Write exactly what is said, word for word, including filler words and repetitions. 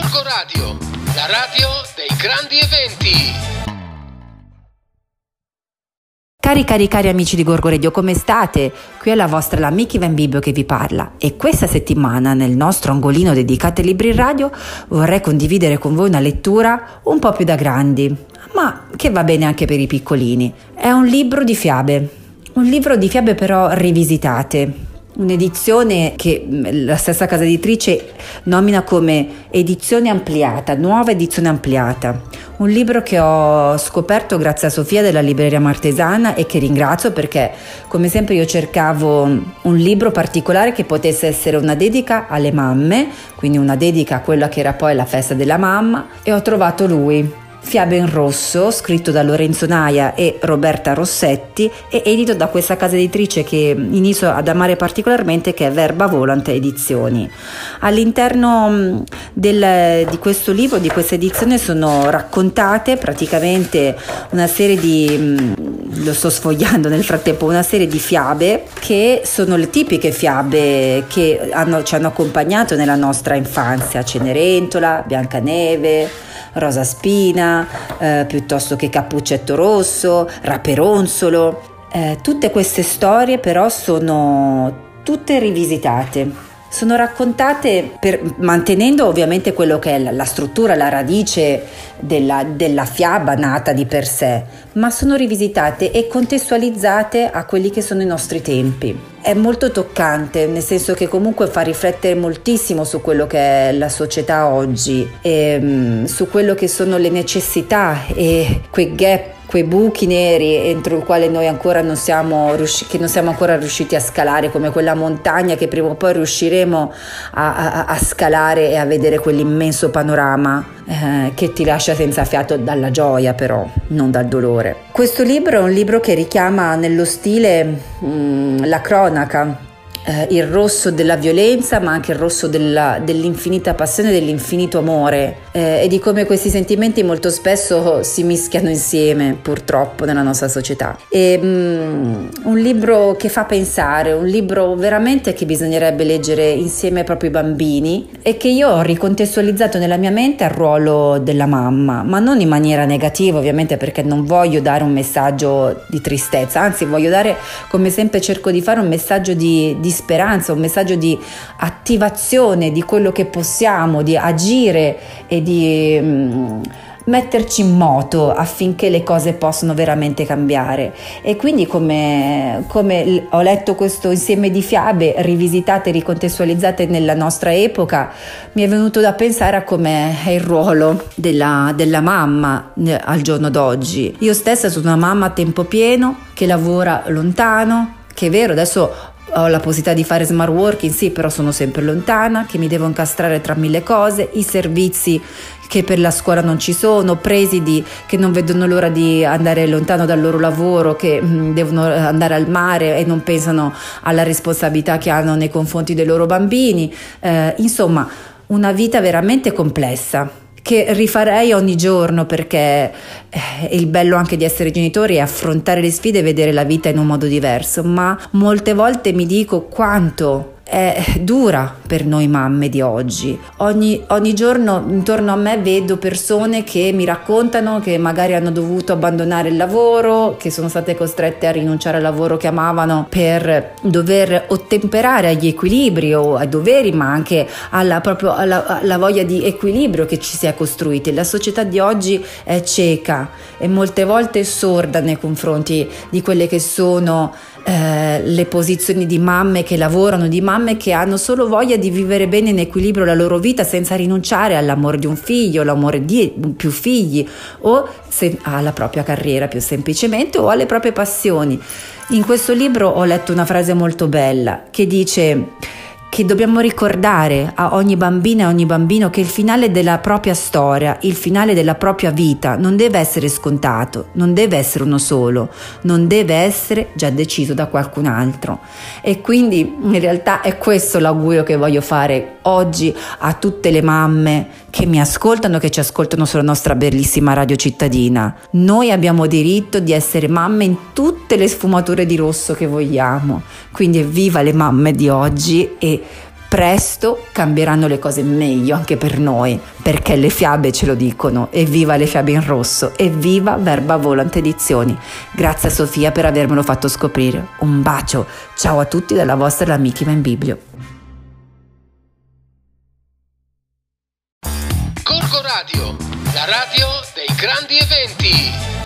Gorgoradio, la radio dei grandi eventi. Cari cari cari amici di Gorgoradio, come state? Qui è la vostra la Mickey Van Bibbio che vi parla e questa settimana nel nostro angolino dedicato ai libri in radio vorrei condividere con voi una lettura un po' più da grandi, ma che va bene anche per i piccolini. È un libro di fiabe, un libro di fiabe però rivisitate, un'edizione che la stessa casa editrice nomina come edizione ampliata, nuova edizione ampliata. Un libro che ho scoperto grazie a Sofia della Libreria Martesana e che ringrazio perché, come sempre, io cercavo un libro particolare che potesse essere una dedica alle mamme, quindi una dedica a quella che era poi la festa della mamma, e ho trovato lui, Fiabe in Rosso, scritto da Lorenzo Naia e Roberta Rossetti e edito da questa casa editrice che inizio ad amare particolarmente, che è Verba Volant Edizioni. All'interno del, di questo libro, di questa edizione, sono raccontate praticamente una serie di, lo sto sfogliando nel frattempo, una serie di fiabe che sono le tipiche fiabe che hanno, ci hanno accompagnato nella nostra infanzia: Cenerentola, Biancaneve, Rosa Spina, eh, piuttosto che Cappuccetto Rosso, Raperonzolo. Eh, tutte queste storie però sono tutte rivisitate, sono raccontate per, mantenendo ovviamente quello che è la, la struttura, la radice della, della fiaba nata di per sé, ma sono rivisitate e contestualizzate a quelli che sono i nostri tempi. È molto toccante, nel senso che comunque fa riflettere moltissimo su quello che è la società oggi, e, um, su quello che sono le necessità e quei gap, quei buchi neri entro il quale noi ancora non siamo riusciti, che non siamo ancora riusciti a scalare, come quella montagna che prima o poi riusciremo a, a, a scalare e a vedere quell'immenso panorama eh, che ti lascia senza fiato dalla gioia, però non dal dolore. Questo libro è un libro che richiama nello stile mh, la cronaca, eh, il rosso della violenza, ma anche il rosso della, dell'infinita passione, dell'infinito amore eh, e di come questi sentimenti molto spesso si mischiano insieme, purtroppo, nella nostra società. E, mh, un libro che fa pensare, un libro veramente che bisognerebbe leggere insieme ai propri bambini e che io ho ricontestualizzato nella mia mente al ruolo della mamma, ma non in maniera negativa ovviamente, perché non voglio dare un messaggio di tristezza, anzi voglio dare, come sempre cerco di fare, un messaggio di, di speranza, un messaggio di attivazione di quello che possiamo, di agire e di mm, metterci in moto affinché le cose possano veramente cambiare. E quindi come, come ho letto questo insieme di fiabe rivisitate, ricontestualizzate nella nostra epoca, mi è venuto da pensare a come è il ruolo della, della mamma al giorno d'oggi. Io stessa sono una mamma a tempo pieno che lavora lontano, che è vero, adesso ho la possibilità di fare smart working, sì, però sono sempre lontana, che mi devo incastrare tra mille cose, i servizi che per la scuola non ci sono, presidi che non vedono l'ora di andare lontano dal loro lavoro, che mh, devono andare al mare e non pensano alla responsabilità che hanno nei confronti dei loro bambini. Eh, insomma, una vita veramente complessa, che rifarei ogni giorno, perché il bello anche di essere genitori è affrontare le sfide e vedere la vita in un modo diverso, ma molte volte mi dico quanto è dura per noi mamme di oggi. Ogni, ogni giorno intorno a me vedo persone che mi raccontano che magari hanno dovuto abbandonare il lavoro, che sono state costrette a rinunciare al lavoro che amavano per dover ottemperare agli equilibri o ai doveri, ma anche alla, proprio alla, alla voglia di equilibrio che ci si è costruiti. La società di oggi è cieca e molte volte sorda nei confronti di quelle che sono eh, le posizioni di mamme che lavorano, di mamme che hanno solo voglia di vivere bene in equilibrio la loro vita senza rinunciare all'amore di un figlio, all'amore di più figli, o se- alla propria carriera più semplicemente, o alle proprie passioni. In questo libro ho letto una frase molto bella che dice che dobbiamo ricordare a ogni bambina e a ogni bambino che il finale della propria storia, il finale della propria vita non deve essere scontato, non deve essere uno solo, non deve essere già deciso da qualcun altro. E quindi in realtà è questo l'augurio che voglio fare oggi a tutte le mamme che mi ascoltano, che ci ascoltano sulla nostra bellissima radio cittadina. Noi abbiamo diritto di essere mamme in tutte le sfumature di rosso che vogliamo, quindi evviva le mamme di oggi e presto cambieranno le cose meglio anche per noi, perché le fiabe ce lo dicono. Evviva le Fiabe in Rosso, evviva Verba Volant Edizioni. Grazie a Sofia per avermelo fatto scoprire. Un bacio, ciao a tutti dalla vostra la Mickey Van Bibbio. Gorgoradio, la radio dei grandi eventi.